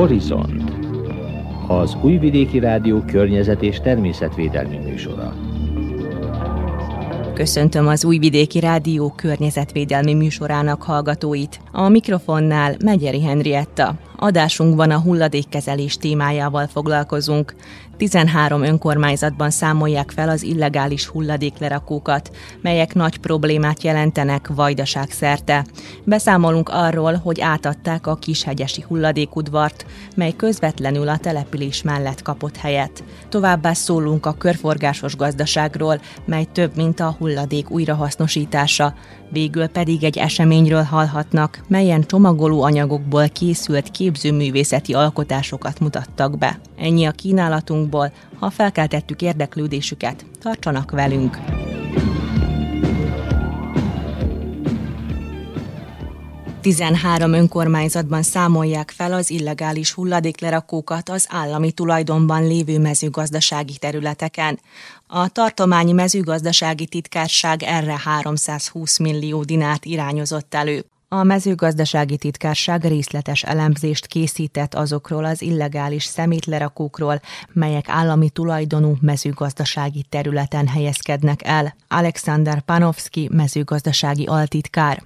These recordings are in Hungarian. Horizont, az Újvidéki Rádió környezet- és természetvédelmi műsora. Köszöntöm az Újvidéki Rádió környezetvédelmi műsorának hallgatóit. A mikrofonnál Megyeri Henrietta. Adásunkban a hulladékkezelés témájával foglalkozunk. 13 önkormányzatban számolják fel az illegális hulladéklerakókat, melyek nagy problémát jelentenek Vajdaság szerte. Beszámolunk arról, hogy átadták a kishegyesi hulladékudvart, mely közvetlenül a település mellett kapott helyet. Továbbá szólunk a körforgásos gazdaságról, mely több, mint a hulladék újrahasznosítása. Végül pedig egy eseményről hallhatnak, melyen csomagoló anyagokból készült képzőművészeti alkotásokat mutattak be. Ennyi a kínálatunkból, ha felkeltettük érdeklődésüket, tartsanak velünk! Tizenhárom önkormányzatban számolják fel az illegális hulladéklerakókat az állami tulajdonban lévő mezőgazdasági területeken. A tartományi mezőgazdasági titkárság erre 320 millió dinárt irányozott elő. A mezőgazdasági titkárság részletes elemzést készített azokról az illegális szemétlerakókról, melyek állami tulajdonú mezőgazdasági területen helyezkednek el. Aleksander Panovski, mezőgazdasági altitkár.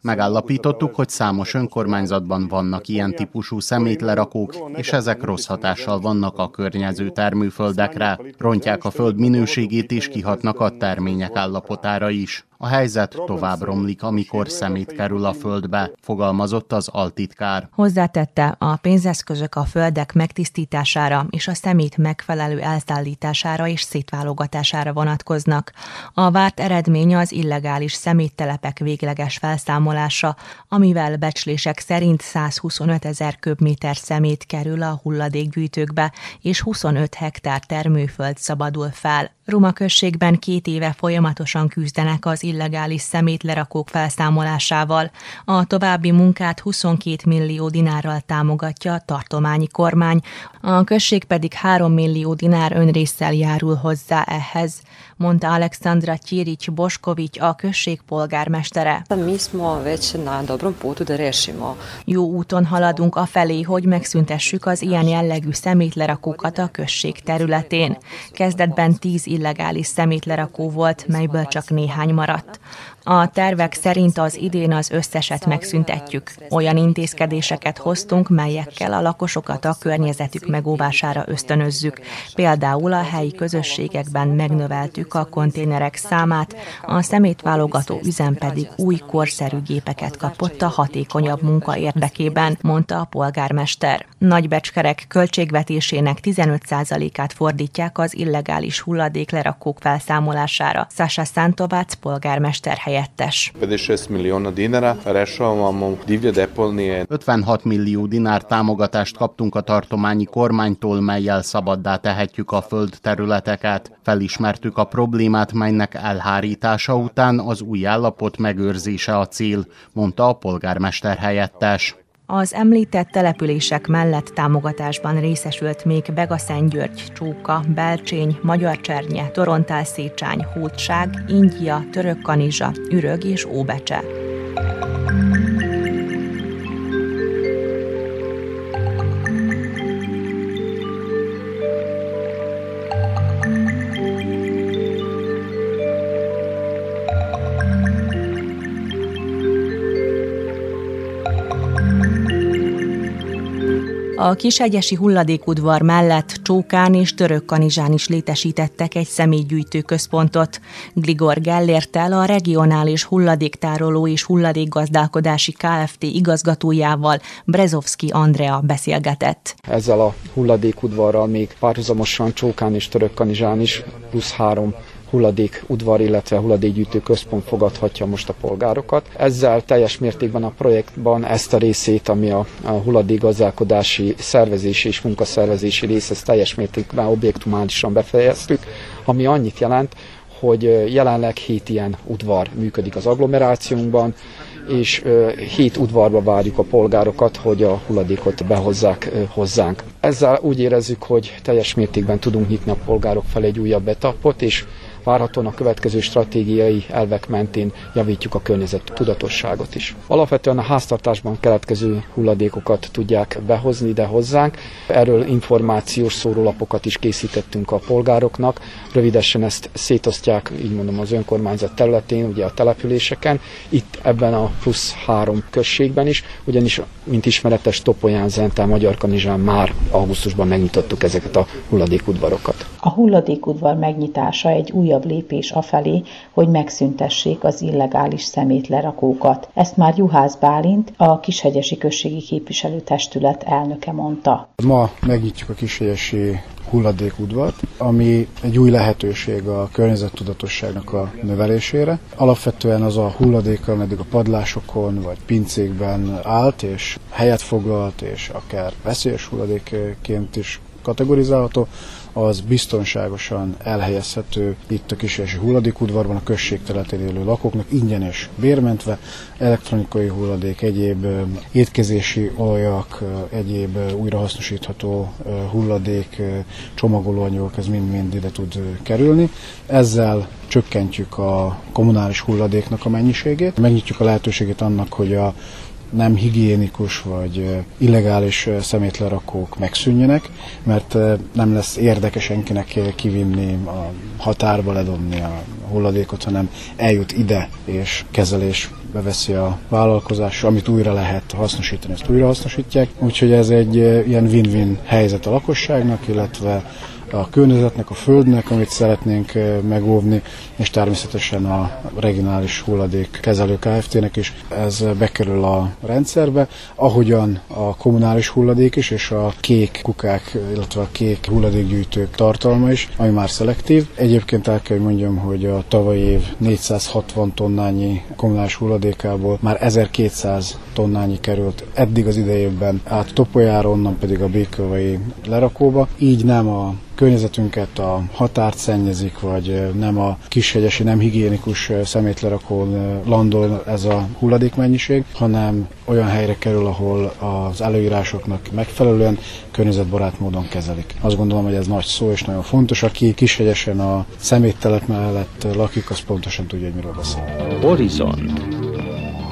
Megállapítottuk, hogy számos önkormányzatban vannak ilyen típusú szemétlerakók, és ezek rossz hatással vannak a környező termőföldekre, rontják a föld minőségét és kihatnak a termények állapotára is. A helyzet tovább romlik, amikor szemét kerül a földbe, fogalmazott az altitkár. Hozzátette, a pénzeszközök a földek megtisztítására és a szemét megfelelő elszállítására és szétválogatására vonatkoznak. A várt eredmény az illegális szeméttelepek végleges felszámolása, amivel becslések szerint 125 ezer köbméter szemét kerül a hulladékgyűjtőkbe, és 25 hektár termőföld szabadul fel. Ruma községben 2 éve folyamatosan küzdenek az illegális szemétlerakók felszámolásával. A további munkát 22 millió dinárral támogatja a tartományi kormány, a község pedig 3 millió dinár önrészsel járul hozzá ehhez, mondta Alexandra Cirić Bosković, a község polgármestere. Jó úton haladunk afelé, hogy megszüntessük az ilyen jellegű szemétlerakókat a község területén. Kezdetben 10 illegális szemétlerakó volt, melyből csak néhány maradt. A tervek szerint az idén az összeset megszüntetjük. Olyan intézkedéseket hoztunk, melyekkel a lakosokat a környezetük megóvására ösztönözzük. Például a helyi közösségekben megnöveltük a konténerek számát, a szemétválogató üzem pedig új korszerű gépeket kapott a hatékonyabb munka érdekében, mondta a polgármester. Nagybecskerek költségvetésének 15%-át fordítják az illegális hulladéklerakók felszámolására. Sasa Santovác polgármester helye. 56 millió dinár támogatást kaptunk a tartományi kormánytól, mellyel szabaddá tehetjük a földterületeket. Felismertük a problémát, melynek elhárítása után az új állapot megőrzése a cél, mondta a polgármester helyettes. Az említett települések mellett támogatásban részesült még Begaszentgyörgy, Csóka, Belcsény, Magyarcsernye, Torontál-Szécsány, Hótság, Ingyia, Törökkanizsa, Ürög és Óbecse. A kishegyesi hulladékudvar mellett Csókán és Törökkanizsán is létesítettek egy személygyűjtő központot. Gligor Gellérttel, a regionális hulladéktároló és hulladékgazdálkodási Kft. Igazgatójával Brezovszki Andrea beszélgetett. Ezzel a hulladékudvarral még párhuzamosan Csókán és Törökkanizsán is plusz 3 hulladékudvar, illetve hulladékgyűjtő központ fogadhatja most a polgárokat. Ezzel teljes mértékben a projektban ezt a részét, ami a hulladékgazdálkodási szervezési és munkaszervezési rész, ezt teljes mértékben objektumálisan befejeztük, ami annyit jelent, hogy jelenleg 7 ilyen udvar működik az agglomerációnkban, és 7 udvarba várjuk a polgárokat, hogy a hulladékot behozzák hozzánk. Ezzel úgy érezzük, hogy teljes mértékben tudunk nyitni a polgárok felé egy újabb etapot, és várhatóan a következő stratégiai elvek mentén javítjuk a környezet tudatosságot is. Alapvetően a háztartásban keletkező hulladékokat tudják behozni ide hozzánk. Erről információs szórólapokat is készítettünk a polgároknak. Rövidesen ezt szétosztják, így mondom, az önkormányzat területén, ugye a településeken, itt ebben a +3 községben is, ugyanis, mint ismeretes, Topolyán, Zentán, Magyarkanizsán már augusztusban megnyitottuk ezeket a hulladékudvarokat. A hulladékudvar megnyitása egy újabb lépés afelé, hogy megszüntessék az illegális szemétlerakókat. Ezt már Juhász Bálint, a kishegyesi községi képviselőtestület elnöke mondta. Ma megnyitjuk a kishegyesi hulladékudvart, ami egy új lehetőség a környezettudatosságnak a növelésére. Alapvetően az a hulladék, ameddig a padlásokon vagy pincékben állt és helyet foglalt, és akár veszélyes hulladékként is kategorizálható, az biztonságosan elhelyezhető itt a kishegyesi hulladékudvarban a község területén élő lakóknak ingyen és bérmentve, elektronikai hulladék, egyéb étkezési olajak, egyéb újrahasznosítható hulladék, csomagolóanyagok, ez mind-mind ide tud kerülni. Ezzel csökkentjük a kommunális hulladéknak a mennyiségét, megnyitjuk a lehetőségét annak, hogy a nem higiénikus vagy illegális szemétlerakók megszűnjenek, mert nem lesz érdeke senkinek kivinni, a határba ledobni a hulladékot, hanem eljut ide, és kezelésbe veszi a vállalkozás, amit újra lehet hasznosítani, ezt újra hasznosítják. Úgyhogy ez egy ilyen win-win helyzet a lakosságnak, illetve a környezetnek, a földnek, amit szeretnénk megóvni, és természetesen a regionális hulladékkezelő Kft-nek is ez bekerül a rendszerbe, ahogyan a kommunális hulladék is, és a kék kukák, illetve a kék hulladékgyűjtők tartalma is, ami már szelektív. Egyébként el kell, hogy mondjam, hogy a tavalyi év 460 tonnányi kommunális hulladékából már 1200 tonnányi került eddig az idejében át Topolyára, onnan pedig a Békövői lerakóba. Így nem a környezetünket, a határt szennyezik, vagy nem a kishegyesi, nem higiénikus szemétlerakón landol ez a hulladékmennyiség, hanem olyan helyre kerül, ahol az előírásoknak megfelelően környezetbarát módon kezelik. Azt gondolom, hogy ez nagy szó és nagyon fontos. Aki kishegyesen a szeméttelep mellett lakik, az pontosan tudja, hogy miről beszél. Horizont,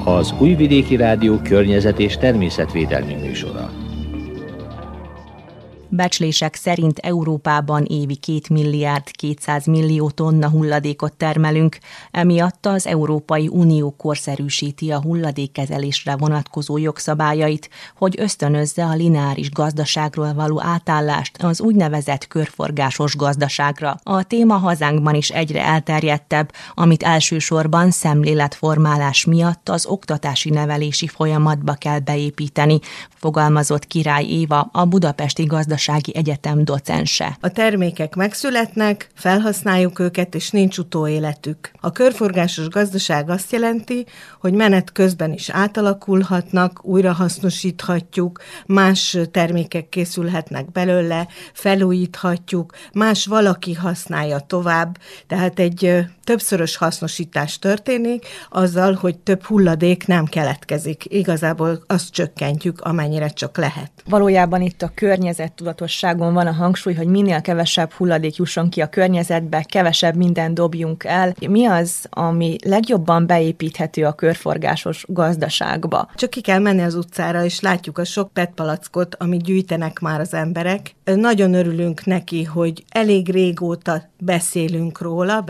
az Újvidéki Rádió környezet és természetvédelmi műsora. Becslések szerint Európában évi 2,2 milliárd tonna hulladékot termelünk, emiatt az Európai Unió korszerűsíti a hulladékkezelésre vonatkozó jogszabályait, hogy ösztönözze a lineáris gazdaságról való átállást az úgynevezett körforgásos gazdaságra. A téma hazánkban is egyre elterjedtebb, amit elsősorban szemléletformálás miatt az oktatási nevelési folyamatba kell beépíteni, fogalmazott Király Éva, a Budapesti Gazdasági Egyetem docense. A termékek megszületnek, felhasználjuk őket, és nincs utóéletük. A körforgásos gazdaság azt jelenti, hogy menet közben is átalakulhatnak, újrahasznosíthatjuk, más termékek készülhetnek belőle, felújíthatjuk, más valaki használja tovább, tehát egy többszörös hasznosítás történik, azzal, hogy több hulladék nem keletkezik. Igazából azt csökkentjük, amennyire csak lehet. Valójában itt a környezettudatosságon van a hangsúly, hogy minél kevesebb hulladék jusson ki a környezetbe, kevesebb mindent dobjunk el. Mi az, ami legjobban beépíthető a körforgásos gazdaságba? Csak ki kell menni az utcára, és látjuk a sok PET palackot, amit gyűjtenek már az emberek. Nagyon örülünk neki, hogy elég régóta beszélünk róla,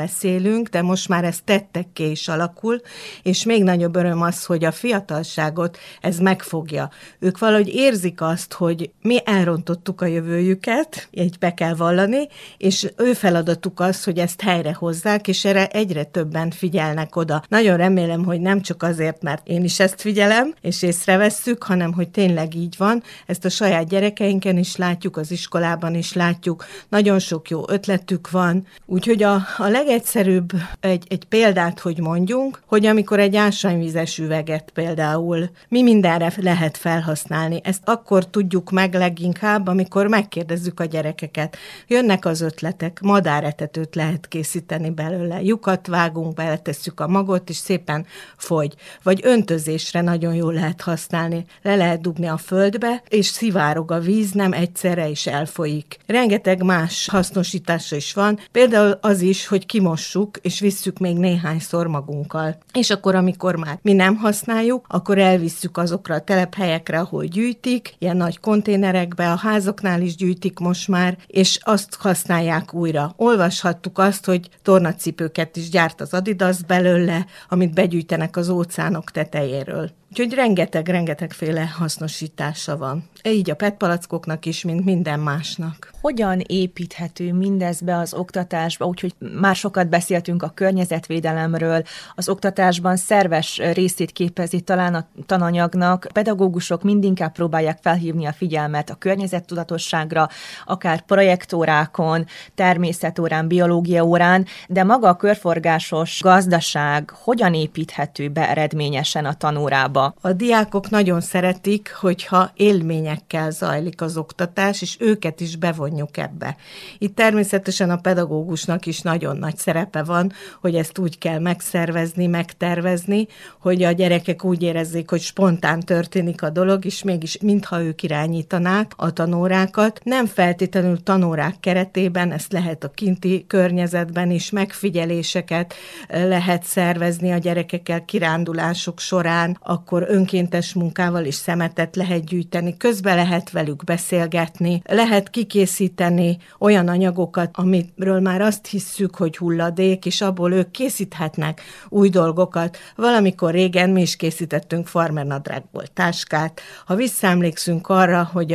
de most már ez tettekké is alakul, és még nagyobb öröm az, hogy a fiatalságot ez megfogja. Ők valahogy érzik azt, hogy mi elrontottuk a jövőjüket, így be kell vallani, és ő feladatuk az, hogy ezt helyrehozzák, és erre egyre többen figyelnek oda. Nagyon remélem, hogy nem csak azért, mert én is ezt figyelem, és észrevesszük, hanem hogy tényleg így van. Ezt a saját gyerekeinken is látjuk, az iskolában is látjuk. Nagyon sok jó ötletük van, úgyhogy a legegyszerűbb egy példát, hogy mondjunk, hogy amikor egy ásványvizes üveget például mi mindenre lehet felhasználni, ezt akkor tudjuk meg leginkább, amikor akkor megkérdezzük a gyerekeket. Jönnek az ötletek, madáretetőt lehet készíteni belőle, lyukat vágunk, beletesszük a magot, és szépen fogy. Vagy öntözésre nagyon jól lehet használni. Le lehet dugni a földbe, és szivárog a víz, nem egyszerre is elfolyik. Rengeteg más hasznosítása is van, például az is, hogy kimossuk, és visszük még néhányszor magunkkal. És akkor, amikor már mi nem használjuk, akkor elvisszük azokra a telephelyekre, ahol gyűjtik, ilyen nagy konténerekbe, a házaknál is gyűjtik most már, és azt használják újra. Olvashattuk azt, hogy tornacipőket is gyárt az Adidas belőle, amit begyűjtenek az óceánok tetejéről. Úgyhogy rengeteg-rengetegféle hasznosítása van. Így a petpalackoknak is, mint minden másnak. Hogyan építhető mindez be az oktatásba? Úgyhogy már sokat beszéltünk a környezetvédelemről. Az oktatásban szerves részét képezi talán a tananyagnak. Pedagógusok mindinkább próbálják felhívni a figyelmet a környezettudatosságra, akár projektórákon, természetórán, biológiaórán, de maga a körforgásos gazdaság hogyan építhető be eredményesen a tanórába? A diákok nagyon szeretik, hogyha élményekkel zajlik az oktatás, és őket is bevonjuk ebbe. Itt természetesen a pedagógusnak is nagyon nagy szerepe van, hogy ezt úgy kell megszervezni, megtervezni, hogy a gyerekek úgy érezzék, hogy spontán történik a dolog, és mégis mintha ők irányítanák a tanórákat. Nem feltétlenül tanórák keretében, ezt lehet a kinti környezetben is, megfigyeléseket lehet szervezni a gyerekekkel kirándulások során, akkor önkéntes munkával is szemetet lehet gyűjteni, közben lehet velük beszélgetni, lehet kikészíteni olyan anyagokat, amiről már azt hisszük, hogy hulladék, és abból ők készíthetnek új dolgokat. Valamikor régen mi is készítettünk farmernadrágból táskát. Ha visszaemlékszünk arra, hogy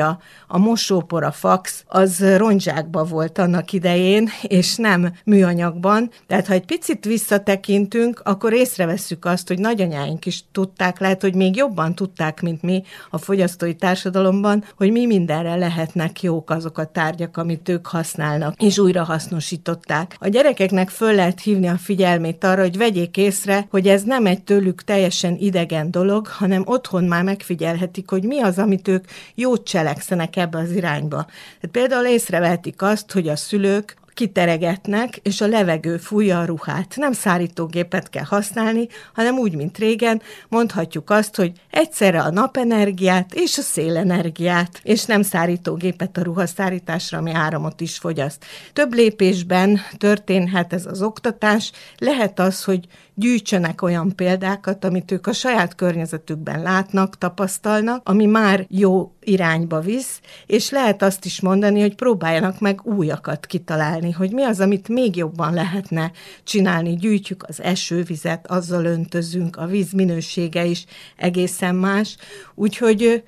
a mosópor, a fax, az rondzsákba volt annak idején, és nem műanyagban. Tehát ha egy picit visszatekintünk, akkor észrevesszük azt, hogy nagyanyáink is tudták, lehet, hogy még jobban tudták, mint mi a fogyasztói társadalomban, hogy mi mindenre lehetnek jók azok a tárgyak, amit ők használnak, és újra hasznosították. A gyerekeknek föl lehet hívni a figyelmét arra, hogy vegyék észre, hogy ez nem egy tőlük teljesen idegen dolog, hanem otthon már megfigyelhetik, hogy mi az, amit ők jót cselekszenek ebbe az irányba. Tehát például észrevehetik azt, hogy a szülők kiteregetnek, és a levegő fújja a ruhát. Nem szárítógépet kell használni, hanem úgy, mint régen, mondhatjuk azt, hogy egyszerre a napenergiát és a szélenergiát, és nem szárítógépet a ruhaszárításra, ami áramot is fogyaszt. Több lépésben történhet ez az oktatás, lehet az, hogy gyűjtsenek olyan példákat, amit ők a saját környezetükben látnak, tapasztalnak, ami már jó irányba visz, és lehet azt is mondani, hogy próbáljanak meg újakat kitalálni, hogy mi az, amit még jobban lehetne csinálni. Gyűjtjük az esővizet, azzal öntözünk, a víz minősége is egészen más, úgyhogy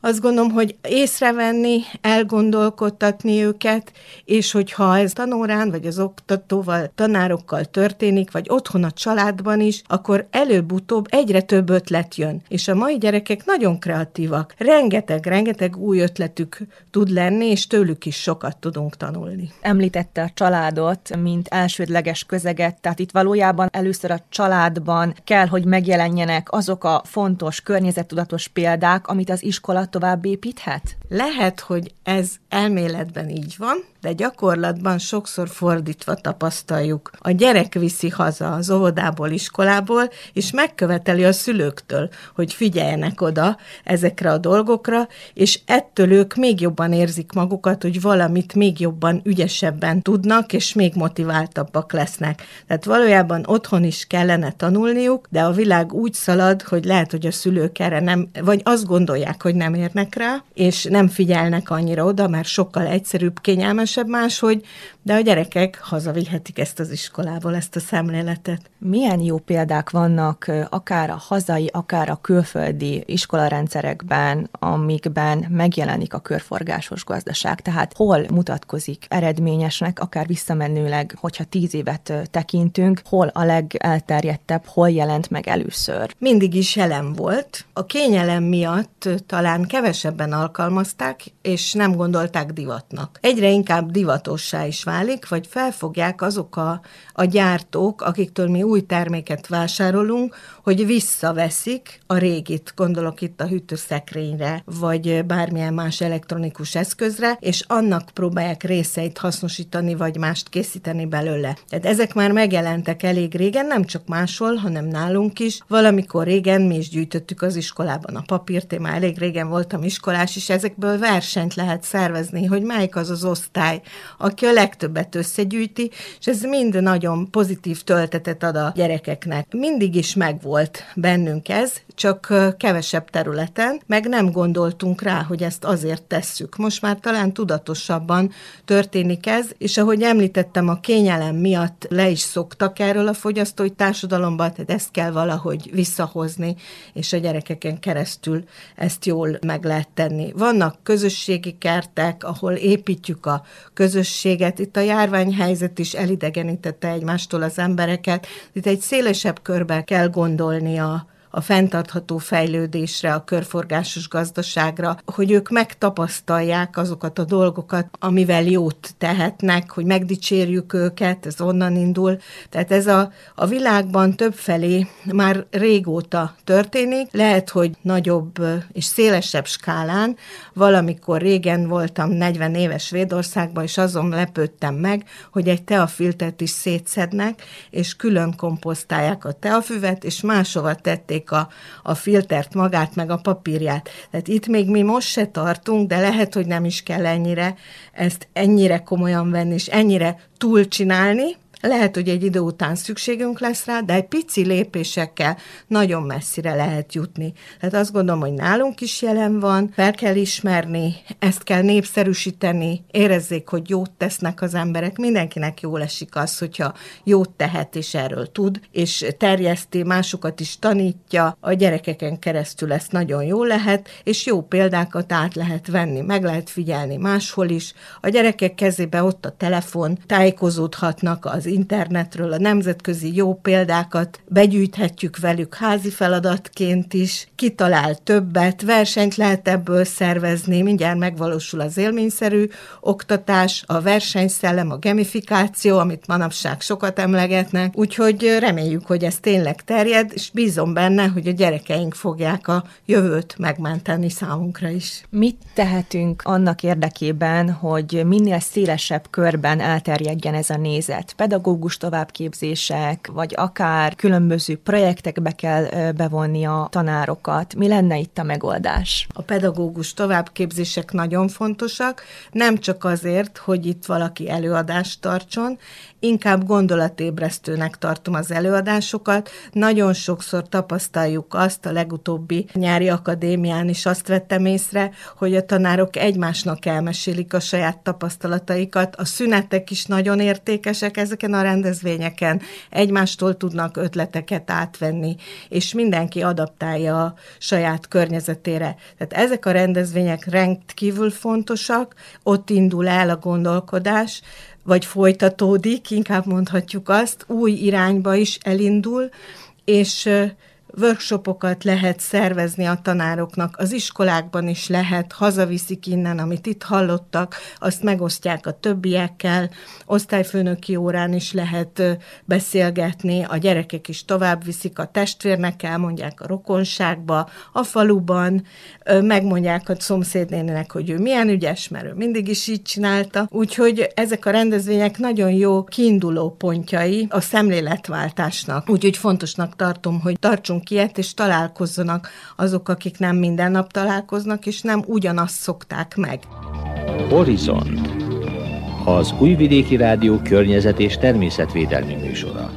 azt gondolom, hogy észrevenni, elgondolkodtatni őket, és hogyha ez tanórán, vagy az oktatóval, tanárokkal történik, vagy otthon a családban is, akkor előbb-utóbb egyre több ötlet jön. És a mai gyerekek nagyon kreatívak. Rengeteg új ötletük tud lenni, és tőlük is sokat tudunk tanulni. Említette a családot, mint elsődleges közeget, tehát itt valójában először a családban kell, hogy megjelenjenek azok a fontos, környezettudatos példák, amit az iskola tovább építhet? Lehet, hogy ez elméletben így van, de gyakorlatban sokszor fordítva tapasztaljuk. A gyerek viszi haza az óvodából, iskolából, és megköveteli a szülőktől, hogy figyeljenek oda ezekre a dolgokra, és ettől ők még jobban érzik magukat, hogy valamit még jobban, ügyesebben tudnak, és még motiváltabbak lesznek. Tehát valójában otthon is kellene tanulniuk, de a világ úgy szalad, hogy lehet, hogy a szülők erre nem, vagy azt gondolják, hogy nem érnek rá, és nem figyelnek annyira oda, mert sokkal egyszerűbb, kényelmesebb máshogy, de a gyerekek hazavihetik ezt az iskolából, ezt a szemléletet. Milyen jó példák vannak akár a hazai, akár a külföldi iskolarendszerekben, amikben megjelenik a körforgásos gazdaság. Tehát hol mutatkozik eredményesnek, akár visszamenőleg, hogyha 10 évet tekintünk, hol a legelterjedtebb, hol jelent meg először? Mindig is jelen volt. A kényelem miatt talán kevesebben alkalmazták, és nem gondolták divatnak. Egyre inkább divatossá is válik, vagy felfogják azok a gyártók, akiktől mi új terméket vásárolunk, hogy visszaveszik a régit, gondolok itt a hűtőszekrényre, vagy bármilyen más elektronikus eszközre, és annak próbálják részeit hasznosítani, vagy mást készíteni belőle. Tehát ezek már megjelentek elég régen, nem csak máshol, hanem nálunk is. Valamikor régen mi is gyűjtöttük az iskolában a papírt, én már elég régen voltam iskolás, és ezekből versenyt lehet szervezni, hogy melyik az az osztály, aki a legtöbbet összegyűjti, és ez mind nagyon pozitív töltetet ad a gyerekeknek. Mindig is megvolt bennünk ez, csak kevesebb területen, meg nem gondoltunk rá, hogy ezt azért tesszük. Most már talán tudatosabban történik ez, és ahogy említettem, a kényelem miatt le is szoktak erről a fogyasztói társadalomban, tehát ezt kell valahogy visszahozni, és a gyerekeken keresztül ezt jól meg lehet tenni. Vannak közösségi kertek, ahol építjük a közösséget. Itt a járványhelyzet is elidegenítette egymástól az embereket. Itt egy szélesebb körben kell gondolni a fenntartható fejlődésre, a körforgásos gazdaságra, hogy ők megtapasztalják azokat a dolgokat, amivel jót tehetnek, hogy megdicsérjük őket, ez onnan indul. Tehát ez a világban többfelé már régóta történik, lehet, hogy nagyobb és szélesebb skálán. Valamikor régen voltam 40 éves Svédországban, és azon lepődtem meg, hogy egy teafiltert is szétszednek, és külön komposztálják a teafüvet, és máshova tették a filtert magát, meg a papírját. Tehát itt még mi most se tartunk, de lehet, hogy nem is kell ezt ennyire komolyan venni, és ennyire túlcsinálni. Lehet, hogy egy idő után szükségünk lesz rá, de egy pici lépésekkel nagyon messzire lehet jutni. Tehát azt gondolom, hogy nálunk is jelen van, fel kell ismerni, ezt kell népszerűsíteni, érezzék, hogy jót tesznek az emberek, mindenkinek jól esik az, hogyha jót tehet és erről tud, és terjeszti, másokat is tanítja, a gyerekeken keresztül ezt nagyon jól lehet, és jó példákat át lehet venni, meg lehet figyelni máshol is. A gyerekek kezébe ott a telefon, tájékozódhatnak az internetről, a nemzetközi jó példákat begyűjthetjük velük házi feladatként is, kitalál többet, versenyt lehet ebből szervezni, mindjárt megvalósul az élményszerű oktatás, a versenyszellem, a gamifikáció, amit manapság sokat emlegetnek, úgyhogy reméljük, hogy ez tényleg terjed, és bízom benne, hogy a gyerekeink fogják a jövőt megmenteni számunkra is. Mit tehetünk annak érdekében, hogy minél szélesebb körben elterjedjen ez a nézet? Pedagógus továbbképzések, vagy akár különböző projektekbe kell bevonni a tanárokat. Mi lenne itt a megoldás? A pedagógus továbbképzések nagyon fontosak, nem csak azért, hogy itt valaki előadást tartson, inkább gondolatébresztőnek tartom az előadásokat. Nagyon sokszor tapasztaljuk azt, a legutóbbi nyári akadémián is azt vettem észre, hogy a tanárok egymásnak elmesélik a saját tapasztalataikat, a szünetek is nagyon értékesek ezeken a rendezvényeken, egymástól tudnak ötleteket átvenni, és mindenki adaptálja a saját környezetére. Tehát ezek a rendezvények rendkívül fontosak, ott indul el a gondolkodás, vagy folytatódik, inkább mondhatjuk azt, új irányba is elindul, és workshopokat lehet szervezni a tanároknak, az iskolákban is lehet, hazaviszik innen, amit itt hallottak, azt megosztják a többiekkel, osztályfőnöki órán is lehet beszélgetni, a gyerekek is továbbviszik, a testvérnek elmondják a rokonságba, a faluban, megmondják a szomszédnéninek, hogy ő milyen ügyes, mert ő mindig is így csinálta, úgyhogy ezek a rendezvények nagyon jó kiinduló pontjai a szemléletváltásnak, úgyhogy fontosnak tartom, hogy tartsunk ilyet, és találkozzanak azok, akik nem minden nap találkoznak, és nem ugyanazt szokták meg. Horizont, az Újvidéki Rádió környezet- és természetvédelmi műsora.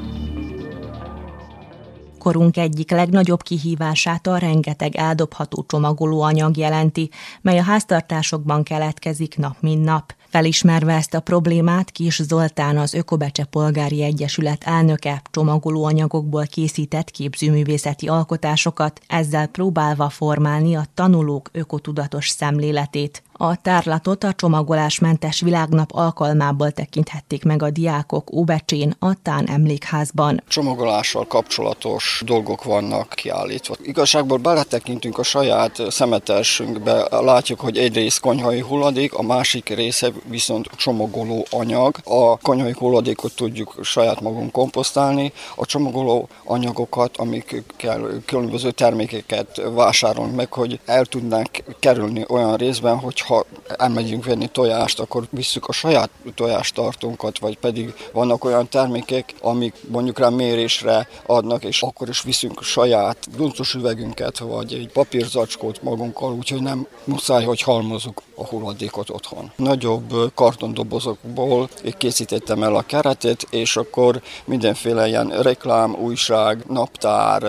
Korunk egyik legnagyobb kihívását a rengeteg eldobható csomagolóanyag jelenti, mely a háztartásokban keletkezik nap mint nap. Felismerve ezt a problémát, Kiss Zoltán, az Ökobecse Polgári Egyesület elnöke csomagolóanyagokból készített képzőművészeti alkotásokat, ezzel próbálva formálni a tanulók ökotudatos szemléletét. A tárlatot a csomagolásmentes világnap alkalmából tekinthették meg a diákok Óbecsén, a Tán emlékházban. Csomagolással kapcsolatos dolgok vannak kiállítva. Igazságból beletekintünk a saját szemetelsünkbe, látjuk, hogy egy rész konyhai hulladék, a másik része viszont csomagoló anyag. A konyhai hulladékot tudjuk saját magunk komposztálni, a csomagoló anyagokat, amikkel különböző termékeket vásárolunk meg, hogy el tudnánk kerülni olyan részben, hogyha elmegyünk venni tojást, akkor visszük a saját tojástartónkat, vagy pedig vannak olyan termékek, amik mondjuk rá mérésre adnak, és akkor is viszünk saját duncos üvegünket, vagy egy papírzacskót magunkkal, úgyhogy nem muszáj, hogy halmozzuk a hulladékot otthon. Nagyobb kartondobozokból készítettem el a keretet, és akkor mindenféle ilyen reklám, újság, naptár,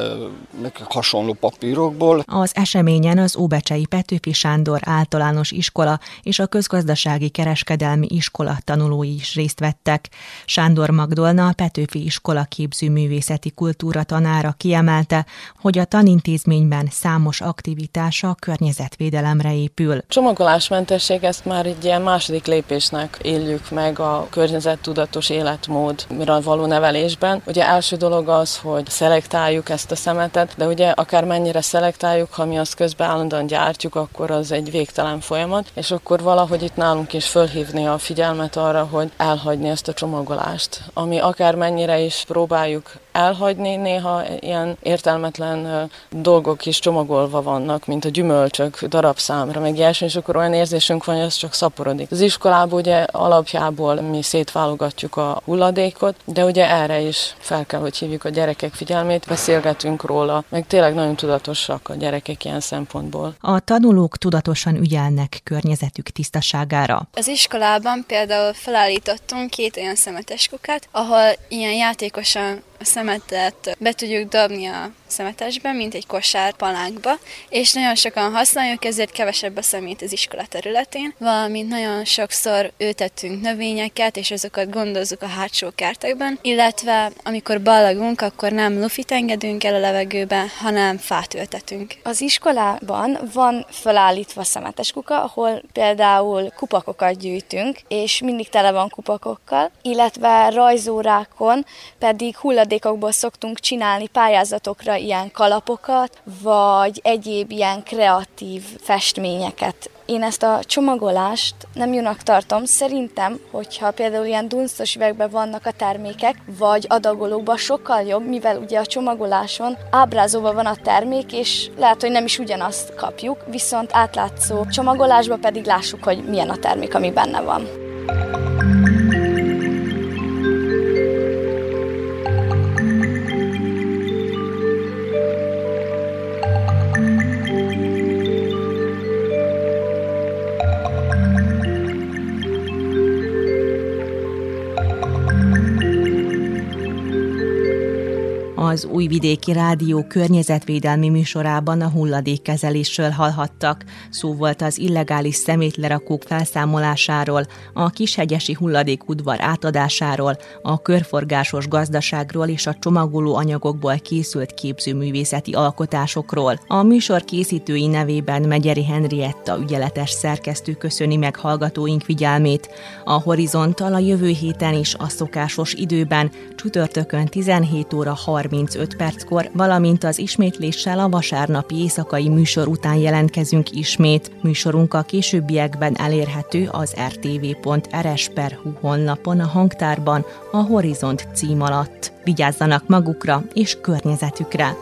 meg hasonló papírokból. Az eseményen az óbecsei Petőfi Sándor általános iskola és a közgazdasági kereskedelmi iskola tanulói is részt vettek. Sándor Magdolna, a Petőfi iskola képzőművészeti kultúra tanára kiemelte, hogy a tanintézményben számos aktivitása a környezetvédelemre épül. Csomagolásmentesség, ezt már egy ilyen második lépésnek éljük meg a környezettudatos életmódra való nevelésben. Ugye első dolog az, hogy szelektáljuk ezt a szemetet, de ugye akármennyire szelektáljuk, ha mi azt közben állandóan gyártjuk, akkor az egy végtelen folyamat, és akkor valahogy itt nálunk is fölhívni a figyelmet arra, hogy elhagyni ezt a csomagolást, ami akármennyire is próbáljuk elhagyni, néha ilyen értelmetlen dolgok is csomagolva vannak, mint a gyümölcsök darabszámra, meg ilyesmi, és akkor olyan érzésünk van, hogy ez csak szaporodik. Az iskolában ugye alapjából mi szétválogatjuk a hulladékot, de ugye erre is fel kell, hogy hívjuk a gyerekek figyelmét, beszélgetünk róla, meg tényleg nagyon tudatosak a gyerekek ilyen szempontból. A tanulók tudatosan ügyelnek környezetük tisztaságára. Az iskolában például felállítottunk 2 olyan szemetes kukát, ahol ilyen játékosan a szemetet be tudjuk dobni a szemetesbe, mint egy kosár palánkba, és nagyon sokan használjuk, ezért kevesebb a szemét az iskola területén, valamint nagyon sokszor ültetünk növényeket, és azokat gondozzuk a hátsó kertekben, illetve amikor ballagunk, akkor nem lufit engedünk el a levegőbe, hanem fát ültetünk. Az iskolában van felállítva szemetes kuka, ahol például kupakokat gyűjtünk, és mindig tele van kupakokkal, illetve rajzórákon pedig hulladékokból szoktunk csinálni pályázatokra ilyen kalapokat, vagy egyéb ilyen kreatív festményeket. Én ezt a csomagolást nem jónak tartom. Szerintem, hogyha például ilyen duncos üvegben vannak a termékek, vagy adagolókban, sokkal jobb, mivel ugye a csomagoláson ábrázolva van a termék, és lehet, hogy nem is ugyanazt kapjuk, viszont átlátszó csomagolásban pedig lássuk, hogy milyen a termék, ami benne van. Az Újvidéki Rádió környezetvédelmi műsorában a hulladékkezelésről hallhattak. Szó volt az illegális szemétlerakók felszámolásáról, a kishegyesi hulladékudvar átadásáról, a körforgásos gazdaságról és a csomagoló anyagokból készült képzőművészeti alkotásokról. A műsor készítői nevében Megyeri Henrietta ügyeletes szerkesztő köszöni meg hallgatóink figyelmét. A Horizonttal a jövő héten is a szokásos időben, csütörtökön 17:35-kor, valamint az ismétléssel a vasárnapi éjszakai műsor után jelentkezünk ismét. Műsorunk a későbbiekben elérhető az rtv.rs.hu honlapon, a hangtárban, a Horizont cím alatt. Vigyázzanak magukra és környezetükre!